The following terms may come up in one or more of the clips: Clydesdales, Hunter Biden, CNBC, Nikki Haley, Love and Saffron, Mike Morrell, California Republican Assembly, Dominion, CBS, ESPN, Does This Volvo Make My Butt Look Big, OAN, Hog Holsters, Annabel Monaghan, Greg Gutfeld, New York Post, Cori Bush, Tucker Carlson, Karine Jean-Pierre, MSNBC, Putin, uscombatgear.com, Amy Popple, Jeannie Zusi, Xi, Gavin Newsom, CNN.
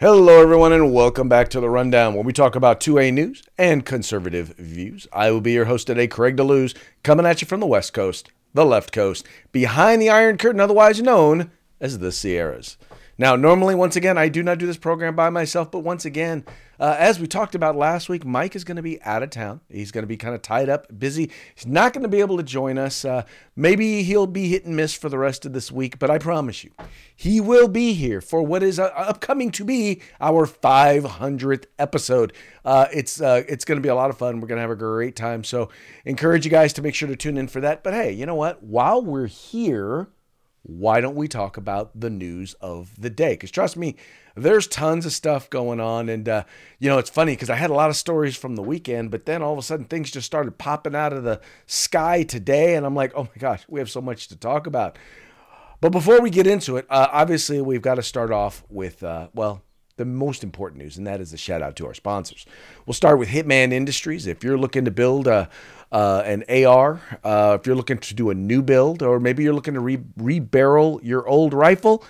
Hello, everyone, and welcome back to The Rundown, where we talk about 2A news and conservative views. I will be your host today, Craig DeLuz, coming at you from the West Coast, the Left Coast, behind the Iron Curtain, otherwise known as the Sierras. Now, normally, once again, I do not do this program by myself, but once again, as we talked about last week, Mike is going to be out of town. He's going to be kind of tied up, busy. He's not going to be able to join us. Maybe he'll be hit and miss for the rest of this week, but I promise you, he will be here for what is upcoming to be our 500th episode. It's going to be a lot of fun. We're going to have a great time, so encourage you guys to make sure to tune in for that. But hey, you know what? While we're here, why don't we talk about the news of the day? Because trust me, there's tons of stuff going on. And, it's funny because I had a lot of stories from the weekend, but then all of a sudden things just started popping out of the sky today. And I'm like, oh my gosh, we have so much to talk about. But before we get into it, obviously we've got to start off with, the most important news, and that is the shout out to our sponsors. We'll start with Hitman Industries. If you're looking to build an AR, if you're looking to do a new build, or maybe you're looking to rebarrel your old rifle,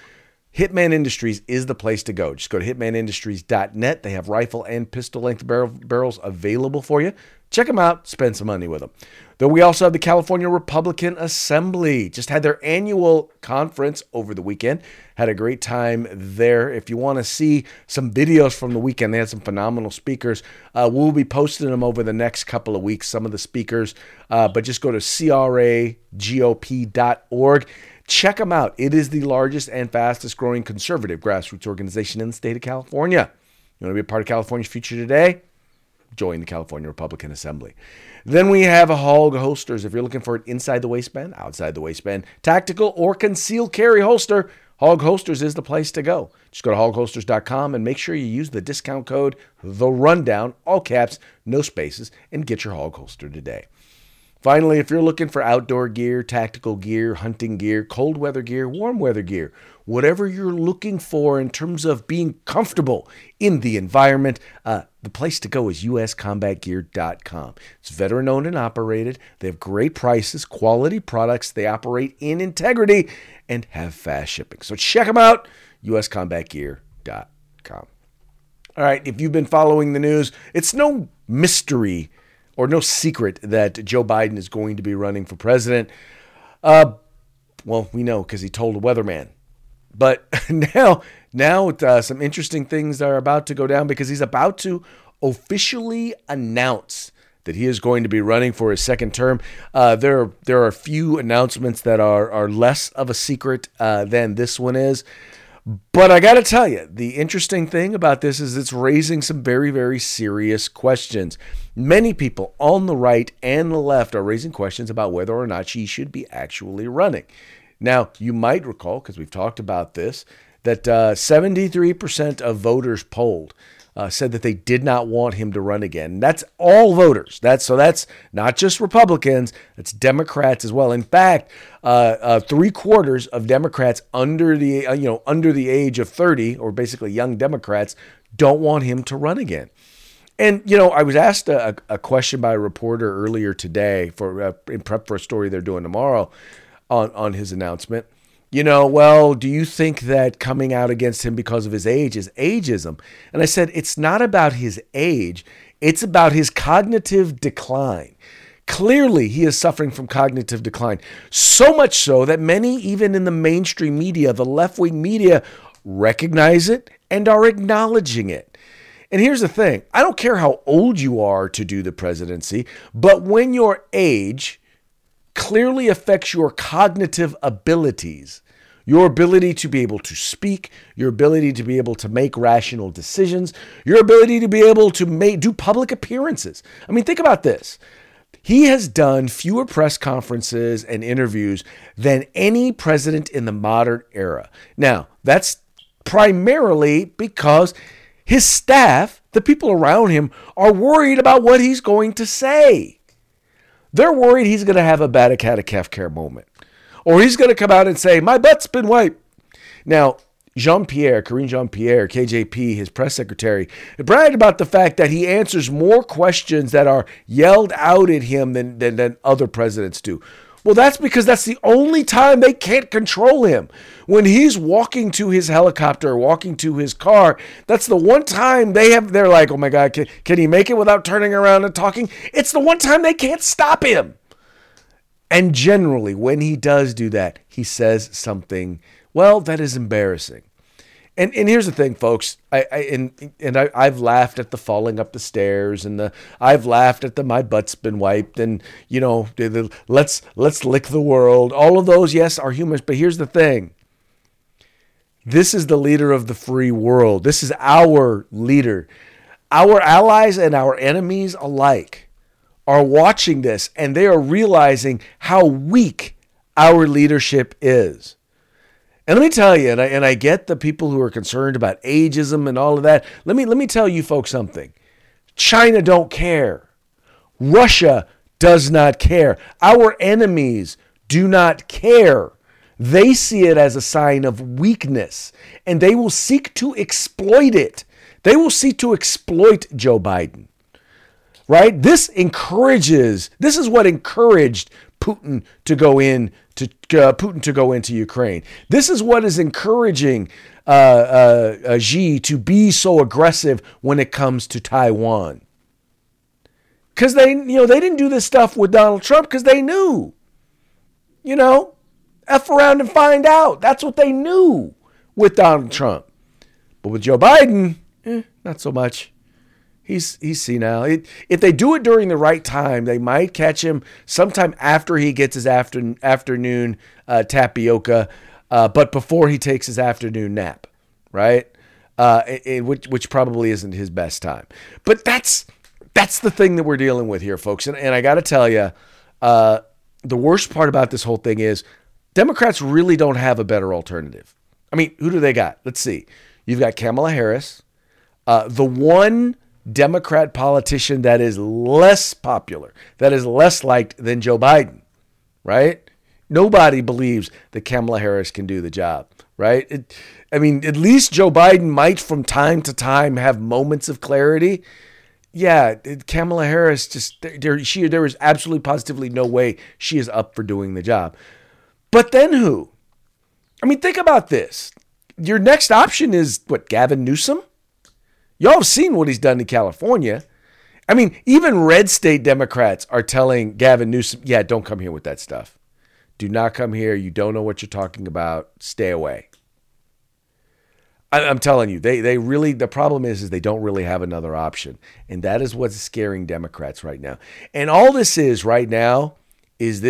Hitman Industries is the place to go. Just go to hitmanindustries.net. They have rifle and pistol length barrels available for you. Check them out. Spend some money with them. Then we also have the California Republican Assembly. Just had their annual conference over the weekend. Had a great time there. If you want to see some videos from the weekend, they had some phenomenal speakers. We'll be posting them over the next couple of weeks, some of the speakers. But just go to cragop.org. Check them out. It is the largest and fastest growing conservative grassroots organization in the state of California. You want to be a part of California's future today? Join the California Republican Assembly. Then we have Hog Holsters. If you're looking for an inside the waistband, outside the waistband, tactical or concealed carry holster, Hog Holsters is the place to go. Just go to hogholsters.com and make sure you use the discount code The Rundown, all caps, no spaces, and get your Hog Holster today. Finally, if you're looking for outdoor gear, tactical gear, hunting gear, cold weather gear, warm weather gear, whatever you're looking for in terms of being comfortable in the environment, the place to go is uscombatgear.com. It's veteran owned and operated. They have great prices, quality products. They operate in integrity and have fast shipping. So check them out, uscombatgear.com. All right, if you've been following the news, it's no mystery or no secret that Joe Biden is going to be running for president. We know because he told a weatherman. But now some interesting things are about to go down because he's about to officially announce that he is going to be running for his second term. There are a few announcements that are less of a secret than this one is. But I got to tell you, the interesting thing about this is it's raising some very, very serious questions. Many people on the right and the left are raising questions about whether or not she should be actually running. Now, you might recall, because we've talked about this, that 73% of voters polled said that they did not want him to run again. That's all voters. That's not just Republicans. That's Democrats as well. In fact, 3/4 of Democrats under the age of 30, or basically young Democrats, don't want him to run again. And I was asked a question by a reporter earlier today in prep for a story they're doing tomorrow on his announcement. Do you think that coming out against him because of his age is ageism? And I said, it's not about his age. It's about his cognitive decline. Clearly, he is suffering from cognitive decline. So much so that many, even in the mainstream media, the left-wing media, recognize it and are acknowledging it. And here's the thing. I don't care how old you are to do the presidency, but when your age clearly affects your cognitive abilities, your ability to be able to speak, your ability to be able to make rational decisions, your ability to be able to do public appearances. I mean, think about this. He has done fewer press conferences and interviews than any president in the modern era. Now, that's primarily because his staff, the people around him, are worried about what he's going to say. They're worried he's going to have a Batacatacafcare moment, or he's going to come out and say, my butt's been wiped. Now, Karine Jean-Pierre, KJP, his press secretary, bragged about the fact that he answers more questions that are yelled out at him than other presidents do. Well, that's because that's the only time they can't control him. When he's walking to his helicopter, walking to his car, that's the one time they're like, oh my God, can he make it without turning around and talking? It's the one time they can't stop him. And generally, when he does do that, he says something, well, that is embarrassing. And here's the thing, folks. I've laughed at the falling up the stairs, and I've laughed at the my butt's been wiped, and you know, let's lick the world. All of those, yes, are humorous. But here's the thing. This is the leader of the free world. This is our leader. Our allies and our enemies alike are watching this, and they are realizing how weak our leadership is. And let me tell you, and I get the people who are concerned about ageism and all of that. Let me tell you folks something. China don't care. Russia does not care. Our enemies do not care. They see it as a sign of weakness, and they will seek to exploit it. They will seek to exploit Joe Biden. Right? This is what encouraged Putin to go in to Ukraine. This is what is encouraging Xi to be so aggressive when it comes to Taiwan. Because they didn't do this stuff with Donald Trump because they knew, F around and find out. That's what they knew with Donald Trump. But with Joe Biden, not so much. He's senile. If they do it during the right time, they might catch him sometime after he gets his afternoon tapioca, but before he takes his afternoon nap, right? Which probably isn't his best time. But that's the thing that we're dealing with here, folks. And I got to tell you, the worst part about this whole thing is Democrats really don't have a better alternative. I mean, who do they got? Let's see. You've got Kamala Harris, the one Democrat politician that is less popular, that is less liked than Joe Biden, right? Nobody believes that Kamala Harris can do the job, right? At least Joe Biden might from time to time have moments of clarity. Yeah, Kamala Harris, there is absolutely positively no way she is up for doing the job. But then who? I mean, think about this. Your next option is, what, Gavin Newsom? Y'all have seen what he's done in California. I mean, even red state Democrats are telling Gavin Newsom, yeah, don't come here with that stuff. Do not come here. You don't know what you're talking about. Stay away. I'm telling you, they really, the problem is they don't really have another option. And that is what's scaring Democrats right now. And all this is right now is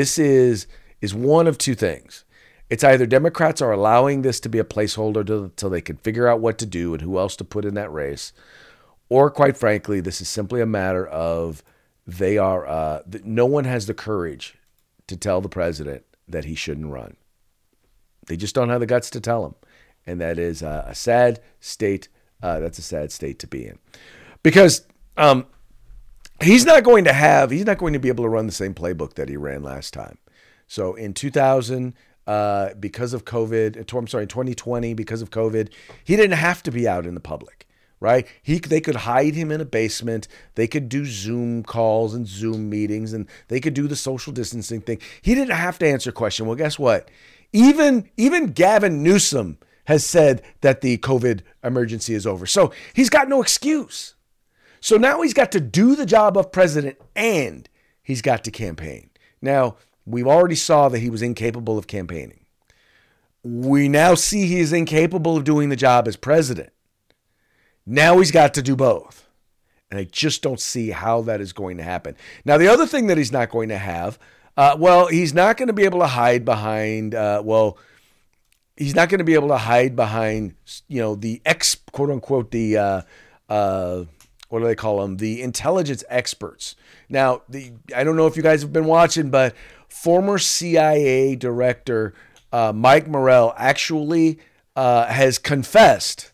one of two things. It's either Democrats are allowing this to be a placeholder until they can figure out what to do and who else to put in that race, or quite frankly, this is simply a matter of no one has the courage to tell the president that he shouldn't run. They just don't have the guts to tell him, and that is a sad state. That's a sad state to be in, because he's not going to be able to run the same playbook that he ran last time. So in 2000. Because of COVID, I'm sorry, 2020, because of COVID, he didn't have to be out in the public, right? They could hide him in a basement. They could do Zoom calls and Zoom meetings, and they could do the social distancing thing. He didn't have to answer questions. Well, guess what? Even Gavin Newsom has said that the COVID emergency is over. So he's got no excuse. So now he's got to do the job of president, and he's got to campaign. Now, we've already saw that he was incapable of campaigning. We now see he is incapable of doing the job as president. Now he's got to do both. And I just don't see how that is going to happen. Now, the other thing that he's not going to have, he's not going to be able to hide behind, the quote unquote, what do they call them? The intelligence experts. Now, I don't know if you guys have been watching, but former CIA director Mike Morrell actually has confessed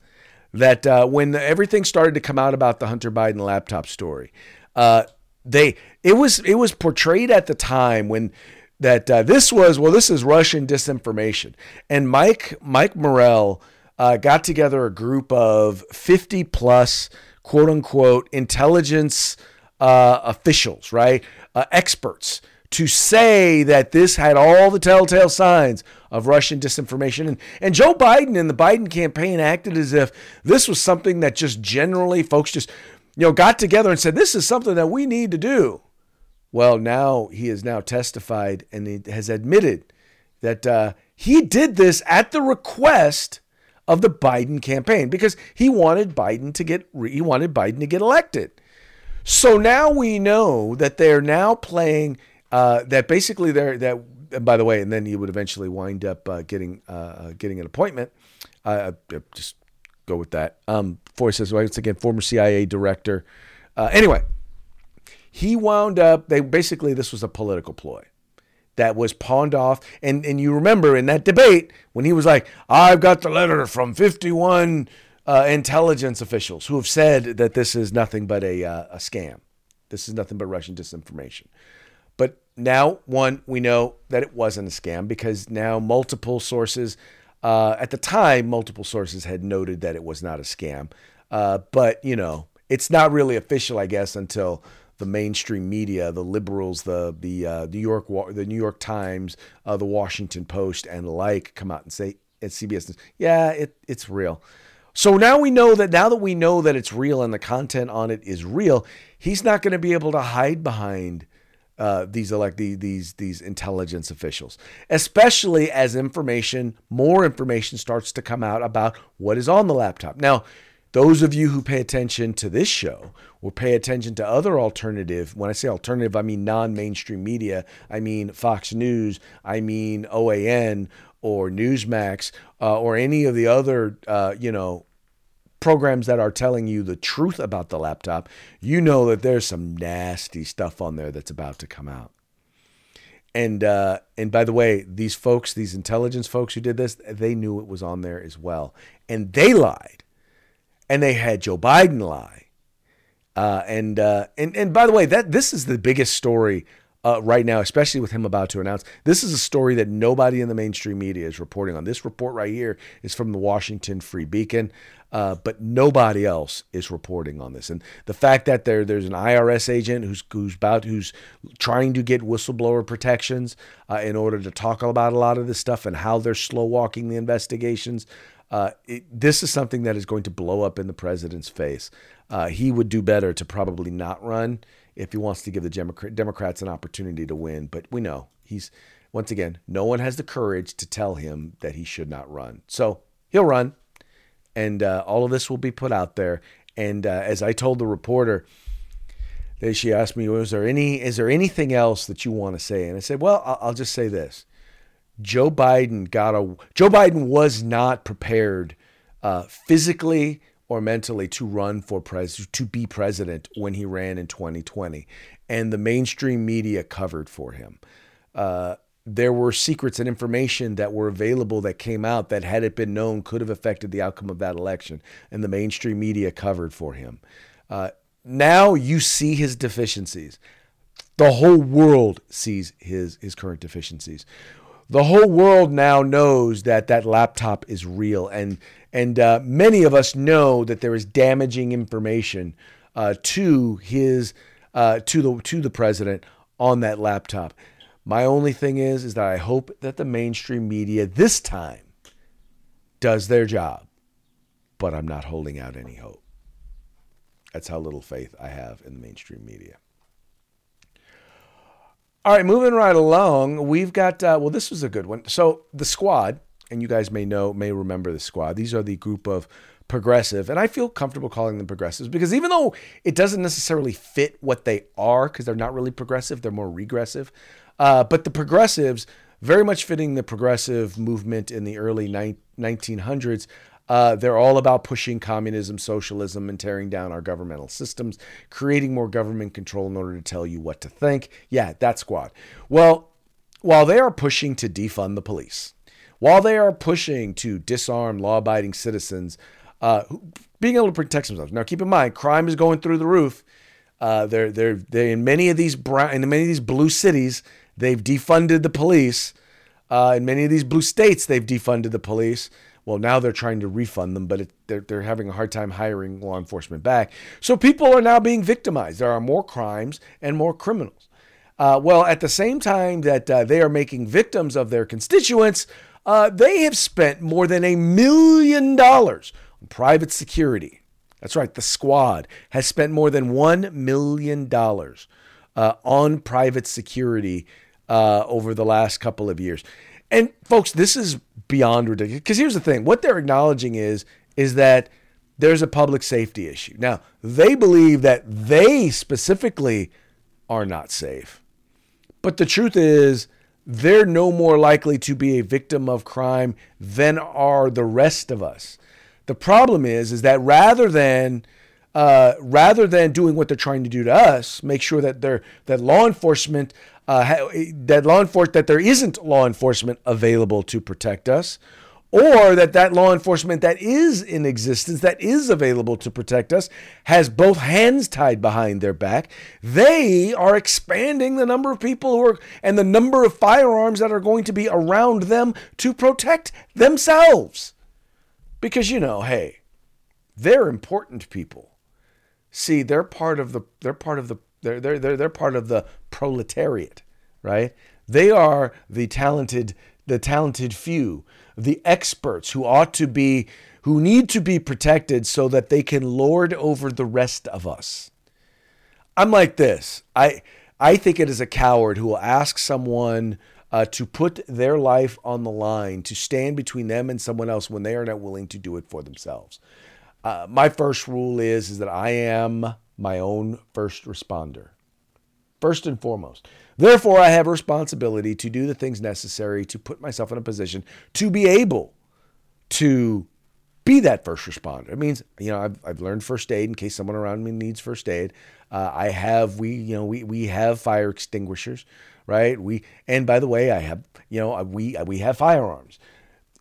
that when everything started to come out about the Hunter Biden laptop story, it was portrayed at the time this is Russian disinformation, and Mike Morrell got together a group of 50 plus quote unquote intelligence officials, right? Experts to say that this had all the telltale signs of Russian disinformation. And Joe Biden and the Biden campaign acted as if this was something that just generally folks just, got together and said, this is something that we need to do. Well, now he has now testified and he has admitted that he did this at the request of the Biden campaign because he wanted Biden to get elected. So now we know that they're now playing that basically and by the way, and then he would eventually wind up getting an appointment. Just go with that. Foy says, once again, former CIA director. Anyway, he wound up, this was a political ploy that was pawned off. And you remember in that debate when he was like, I've got the letter from 51 intelligence officials who have said that this is nothing but a scam. This is nothing but Russian disinformation. But now, we know that it wasn't a scam because now multiple sources, at the time, multiple sources had noted that it was not a scam. But, it's not really official, I guess, until the mainstream media, the liberals, the New York Times, the Washington Post and the like come out and say at CBS, yeah, it's real. So now that we know that it's real and the content on it is real, he's not going to be able to hide behind these intelligence officials, especially as more information starts to come out about what is on the laptop. Now, those of you who pay attention to this show or pay attention to other alternative, when I say alternative, I mean non-mainstream media, I mean Fox News, I mean OAN or Newsmax or any of the other, programs that are telling you the truth about the laptop, that there's some nasty stuff on there that's about to come out. And by the way, these folks, these intelligence folks who did this, they knew it was on there as well. And they lied. And they had Joe Biden lie. And by the way, this is the biggest story right now, especially with him about to announce. This is a story that nobody in the mainstream media is reporting on. This report right here is from the Washington Free Beacon. But nobody else is reporting on this, and the fact that there's an IRS agent who's trying to get whistleblower protections in order to talk about a lot of this stuff and how they're slow walking the investigations. This is something that is going to blow up in the president's face. He would do better to probably not run if he wants to give the Democrats an opportunity to win. But we know once again, no one has the courage to tell him that he should not run, so he'll run. And all of this will be put out there. And as I told the reporter, she asked me, "Is there anything else that you want to say?" And I said, "Well, I'll just say this: Joe Biden was not prepared physically or mentally to run to be president when he ran in 2020, and the mainstream media covered for him." There were secrets and information that were available that came out that, had it been known, could have affected the outcome of that election. And the mainstream media covered for him. Now you see his deficiencies. The whole world sees his current deficiencies. The whole world now knows that laptop is real. And many of us know that there is damaging information to the president on that laptop. My only thing is that I hope that the mainstream media this time does their job, but I'm not holding out any hope. That's how little faith I have in the mainstream media. All right, moving right along, we've got, this was a good one. So the Squad, and you guys may remember the Squad. These are the group of progressive, and I feel comfortable calling them progressives because even though it doesn't necessarily fit what they are, because they're not really progressive, they're more regressive. But the progressives, very much fitting the progressive movement in the early 1900s, they're all about pushing communism, socialism, and tearing down our governmental systems, creating more government control in order to tell you what to think. Yeah, that Squad. Well, while they are pushing to defund the police, while they are pushing to disarm law-abiding citizens, being able to protect themselves. Now, keep in mind, crime is going through the roof. They're in many of these blue cities. They've defunded the police. In many of these blue states, they've defunded the police. Well, now they're trying to refund them, but they're having a hard time hiring law enforcement back. So people are now being victimized. There are more crimes and more criminals. Well, at the same time that they are making victims of their constituents, they have spent more than $1 million on private security. That's right. The squad has spent more than $1 million on private security over the last couple of years. And folks, this is beyond ridiculous, because here's the thing. What they're acknowledging is that there's a public safety issue. Now, they believe that they specifically are not safe. But the truth is, they're no more likely to be a victim of crime than are the rest of us. The problem is that rather than doing what they're trying to do to us, make sure that there isn't law enforcement available to protect us, or that law enforcement that is in existence, that is available to protect us, has both hands tied behind their back. They are expanding the number of people and the number of firearms that are going to be around them to protect themselves. Because, hey, they're important people. See, they're part of the proletariat, right? They are the talented few, the experts who need to be protected so that they can lord over the rest of us. I'm like this. I think it is a coward who will ask someone to put their life on the line, to stand between them and someone else when they are not willing to do it for themselves. My first rule is that I am my own first responder. First and foremost. Therefore, I have a responsibility to do the things necessary to put myself in a position to be able to be that first responder. It means, I've learned first aid in case someone around me needs first aid. We have fire extinguishers, right? We have firearms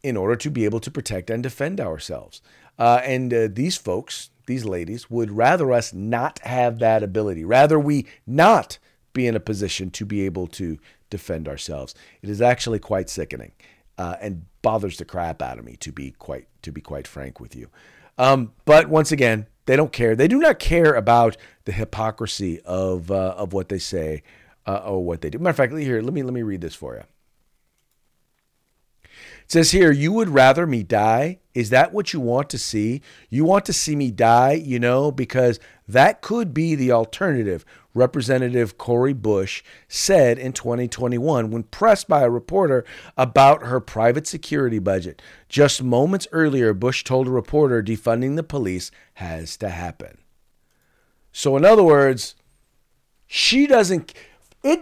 in order to be able to protect and defend ourselves. These folks, these ladies, would rather us not have that ability. Rather we not be in a position to be able to defend ourselves. It is actually quite sickening and bothers the crap out of me, to be quite frank with you. But once again, they don't care. They do not care about the hypocrisy of what they say or what they do. Matter of fact, here, let me read this for you. It says here, you would rather me die? Is that what you want to see? You want to see me die, because that could be the alternative. Representative Cori Bush said in 2021 when pressed by a reporter about her private security budget. Just moments earlier, Bush told a reporter defunding the police has to happen. So in other words, it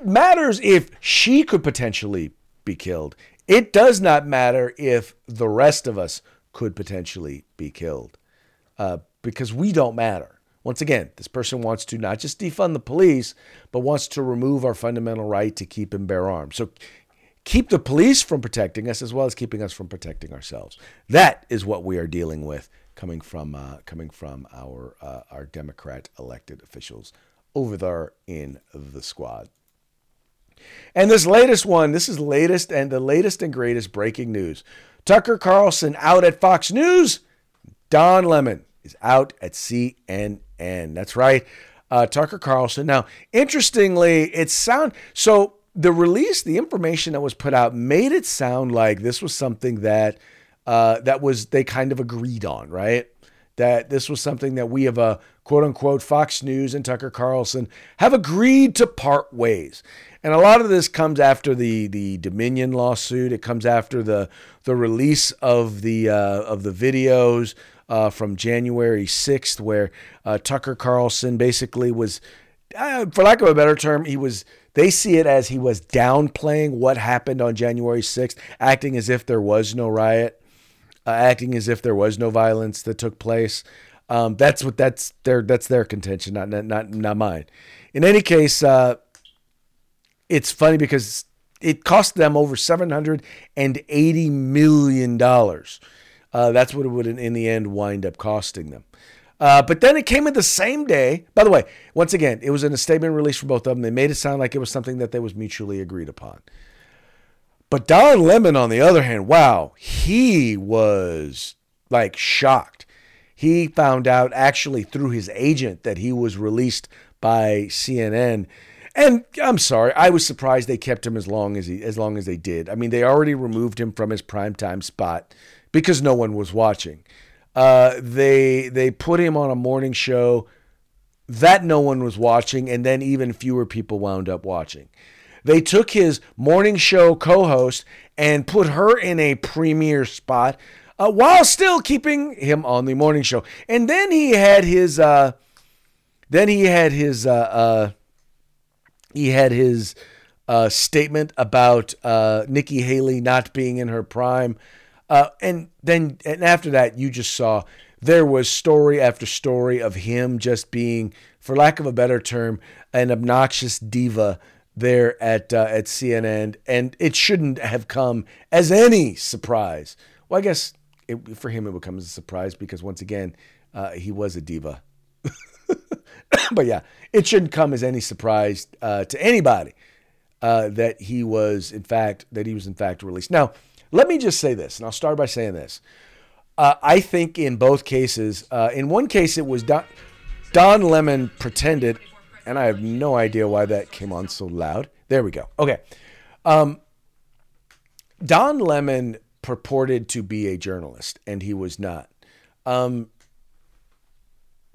matters if she could potentially be killed. It does not matter if the rest of us could potentially be killed because we don't matter. Once again, this person wants to not just defund the police, but wants to remove our fundamental right to keep and bear arms. So keep the police from protecting us as well as keeping us from protecting ourselves. That is what we are dealing with coming from our Democrat elected officials over there in the squad. And this latest one, the latest and greatest breaking news. Tucker Carlson out at Fox News. Don Lemon is out at CNN. That's right. Tucker Carlson. Now, interestingly, so the release, the information that was put out made it sound like this was something that they kind of agreed on, right? That this was something that we have a quote unquote Fox News and Tucker Carlson have agreed to part ways. And a lot of this comes after the Dominion lawsuit. It comes after the release of the videos from January 6th, where Tucker Carlson basically was, for lack of a better term, they see it as he was downplaying what happened on January 6th, acting as if there was no riot, acting as if there was no violence that took place. That's their contention, not mine. In any case. It's funny because it cost them over $780 million. That's what it would in the end wind up costing them. But then it came in the same day. By the way, once again, it was in a statement released from both of them. They made it sound like it was something that they was mutually agreed upon. But Don Lemon, on the other hand, wow, he was like shocked. He found out actually through his agent that he was released by CNN. And I'm sorry, I was surprised they kept him as long as they did. I mean, they already removed him from his primetime spot because no one was watching. They put him on a morning show that no one was watching, and then even fewer people wound up watching. They took his morning show co-host and put her in a premier spot while still keeping him on the morning show. And then he had his, statement about Nikki Haley not being in her prime. And after that, you just saw there was story after story of him just being, for lack of a better term, an obnoxious diva there at CNN. And it shouldn't have come as any surprise. Well, I guess for him, it would come as a surprise because once again, he was a diva. But yeah, it shouldn't come as any surprise to anybody that he was in fact released. Now, let me just say this, and I'll start by saying this. I think in both cases, in one case it was Don Lemon pretended, and I have no idea why that came on so loud. There we go. Okay. Don Lemon purported to be a journalist, and he was not.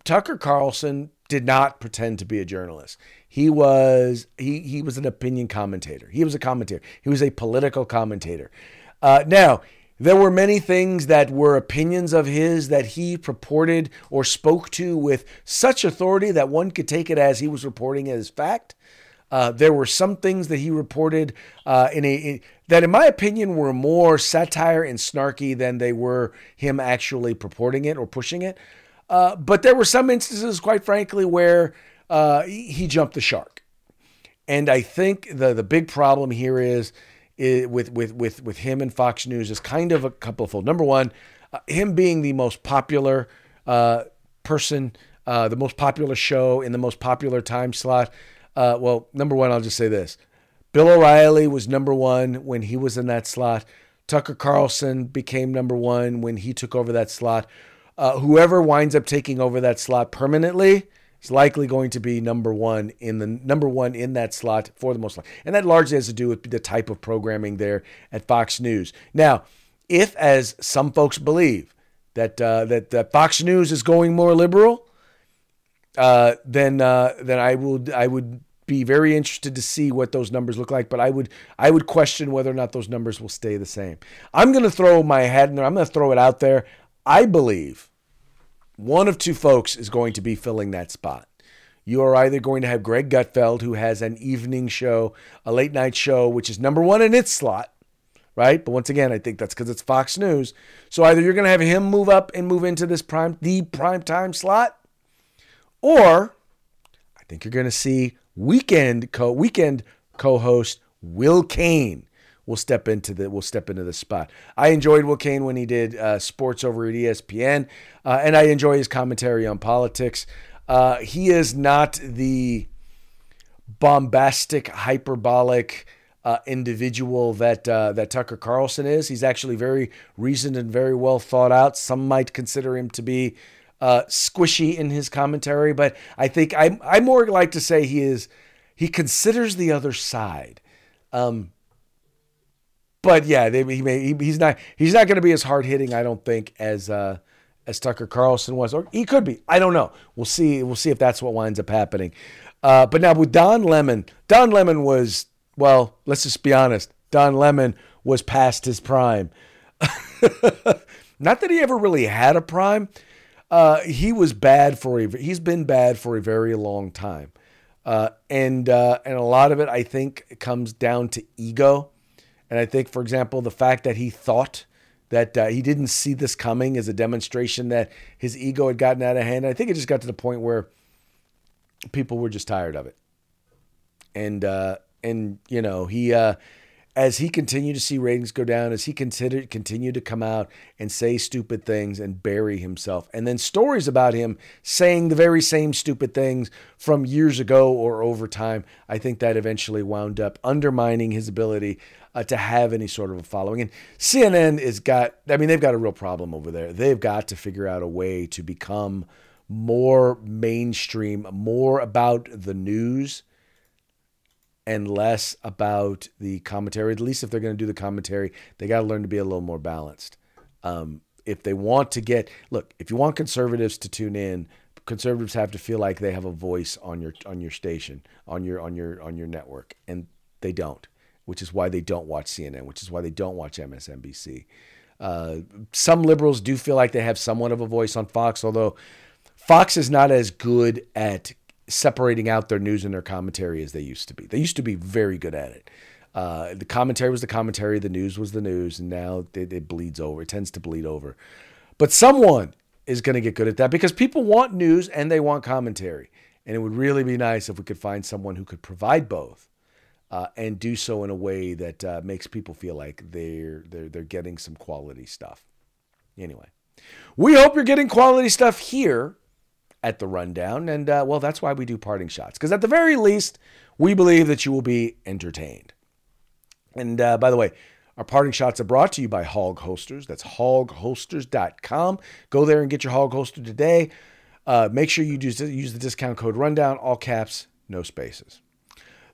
Tucker Carlson did not pretend to be a journalist. He was an opinion commentator. He was a commentator. He was a political commentator. Now, there were many things that were opinions of his that he purported or spoke to with such authority that one could take it as he was reporting it as fact. There were some things that he reported that, in my opinion, were more satire and snarky than they were him actually purporting it or pushing it. But there were some instances, quite frankly, where he jumped the shark. And I think the big problem here is with him and Fox News is kind of a couplefold. Number one, him being the most popular person, the most popular show in the most popular time slot. Well, number one, I'll just say this. Bill O'Reilly was number one when he was in that slot. Tucker Carlson became number one when he took over that slot. Whoever winds up taking over that slot permanently is likely going to be number one in that slot for the most part. And that largely has to do with the type of programming there at Fox News. Now, if, as some folks believe, that Fox News is going more liberal, then I would be very interested to see what those numbers look like, but I would question whether or not those numbers will stay the same. I'm going to throw my hat in there. I'm going to throw it out there. I believe one of two folks is going to be filling that spot. You are either going to have Greg Gutfeld, who has an evening show, a late night show, which is number one in its slot, right? But once again, I think that's because it's Fox News. So either you're going to have him move up and move into this prime time slot, or I think you're going to see weekend co-host Will Cain will step into the spot. I enjoyed Will Cain when he did sports over at ESPN, and I enjoy his commentary on politics. He is not the bombastic, hyperbolic individual that Tucker Carlson is. He's actually very reasoned and very well thought out. Some might consider him to be squishy in his commentary, but I think I more like to say he considers the other side. But yeah, he's not going to be as hard hitting, I don't think, as Tucker Carlson was, or he could be. I don't know. We'll see if that's what winds up happening. But now with Don Lemon was, well, let's just be honest. Don Lemon was past his prime. Not that he ever really had a prime. He's been bad for a very long time, and a lot of it I think comes down to ego. And I think, for example, the fact that he thought that he didn't see this coming is a demonstration that his ego had gotten out of hand. I think it just got to the point where people were just tired of it. And you know, he as he continued to see ratings go down, as he continued to come out and say stupid things and bury himself, and then stories about him saying the very same stupid things from years ago or over time, I think that eventually wound up undermining his ability to have any sort of a following. And CNN they've got a real problem over there. They've got to figure out a way to become more mainstream, more about the news and less about the commentary. At least if they're going to do the commentary, they got to learn to be a little more balanced. If they want to get, look, if you want conservatives to tune in, conservatives have to feel like they have a voice on your station, on your network, and they don't, which is why they don't watch CNN, which is why they don't watch MSNBC. Some liberals do feel like they have somewhat of a voice on Fox, although Fox is not as good at separating out their news and their commentary as they used to be. They used to be very good at it. The commentary was the commentary, the news was the news, and now it bleeds over. It tends to bleed over. But someone is going to get good at that because people want news and they want commentary. And it would really be nice if we could find someone who could provide both and do so in a way that makes people feel like they're getting some quality stuff. Anyway, we hope you're getting quality stuff here at The Rundown. And, well, that's why we do parting shots. Because at the very least, we believe that you will be entertained. And, by the way, our parting shots are brought to you by Hog Holsters. That's hogholsters.com. Go there and get your Hog Holster today. Make sure you use the discount code Rundown, all caps, no spaces.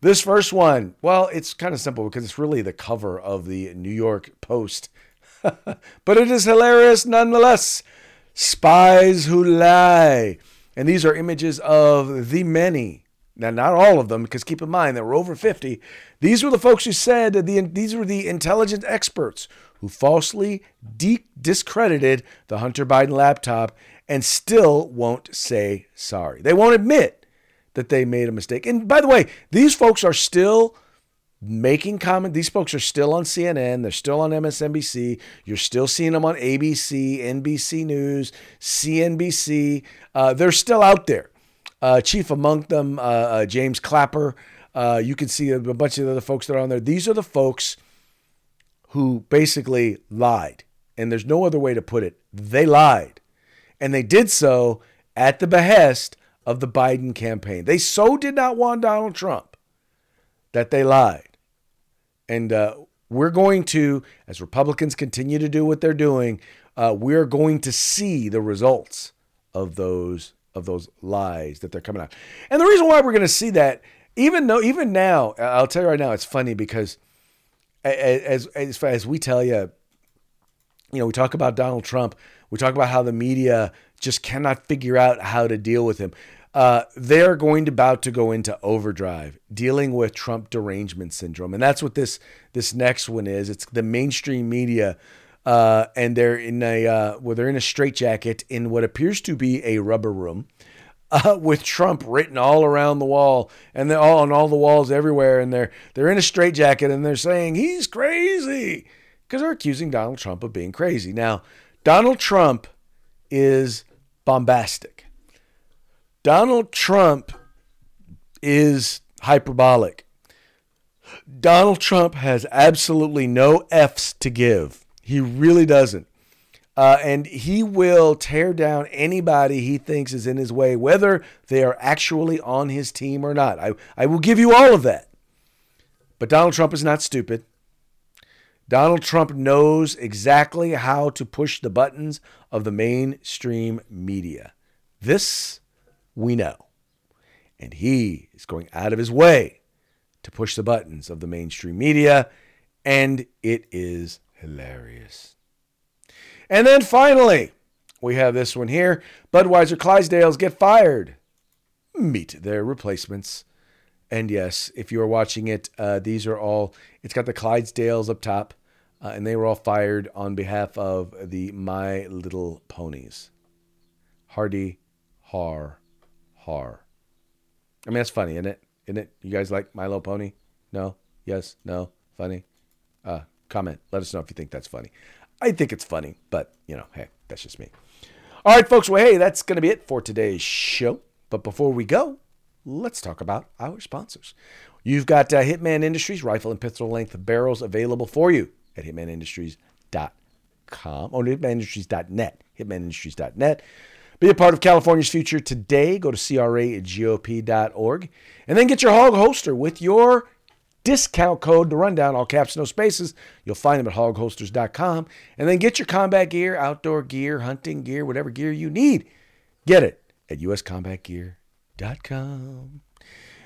This first one, well, it's kind of simple because it's really the cover of the New York Post. But it is hilarious nonetheless. Spies who lie. And these are images of the many. Now, not all of them, because keep in mind there were over 50. These were the folks who said these were the intelligence experts who falsely discredited the Hunter Biden laptop and still won't say sorry. They won't admit that they made a mistake. And by the way, these folks are still making comments. These folks are still on CNN. They're still on MSNBC. You're still seeing them on ABC, NBC News, CNBC. They're still out there. Chief among them, James Clapper. You can see a bunch of the other folks that are on there. These are the folks who basically lied. And there's no other way to put it. They lied. And they did so at the behest of the Biden campaign. They so did not want Donald Trump that they lied. And we're going to, as Republicans continue to do what they're doing, we're going to see the results of those lies that they're coming out. And the reason why we're going to see that, even now, I'll tell you right now, it's funny because as we tell you, you know, we talk about Donald Trump, we talk about how the media just cannot figure out how to deal with him. They're about to go into overdrive dealing with Trump derangement syndrome. And that's what this next one is. It's the mainstream media. And they're in a straitjacket in what appears to be a rubber room, with Trump written all around the wall, and they're all on all the walls everywhere. And they're in a straitjacket, and they're saying he's crazy because they're accusing Donald Trump of being crazy. Now, Donald Trump is bombastic. Donald Trump is hyperbolic. Donald Trump has absolutely no F's to give. He really doesn't. And he will tear down anybody he thinks is in his way, whether they are actually on his team or not. I will give you all of that. But Donald Trump is not stupid. Donald Trump knows exactly how to push the buttons of the mainstream media. This we know. And he is going out of his way to push the buttons of the mainstream media. And it is hilarious. And then finally, we have this one here. Budweiser Clydesdales get fired. Meet their replacements. And yes, if you are watching it, these are all, it's got the Clydesdales up top, and they were all fired on behalf of the My Little Ponies. Hardy, har, har. I mean, that's funny, isn't it? You guys like My Little Pony? No? Yes? No? Funny? Comment. Let us know if you think that's funny. I think it's funny, but you know, hey, that's just me. All right, folks. Well, hey, that's going to be it for today's show. But before we go, let's talk about our sponsors. You've got Hitman Industries, rifle and pistol length barrels available for you at hitmanindustries.com or hitmanindustries.net, hitmanindustries.net. Be a part of California's future today. Go to cragop.org and then get your Hog Holster with your discount code, The Rundown, all caps, no spaces. You'll find them at hogholsters.com. And then get your combat gear, outdoor gear, hunting gear, whatever gear you need. Get it at uscombatgear.com.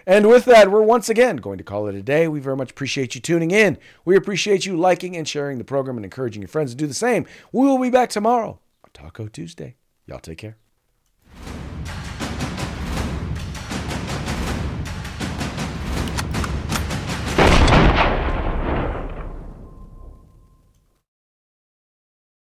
And with that, we're once again going to call it a day. We very much appreciate you tuning in. We appreciate you liking and sharing the program and encouraging your friends to do the same. We will be back tomorrow on Taco Tuesday. Y'all take care.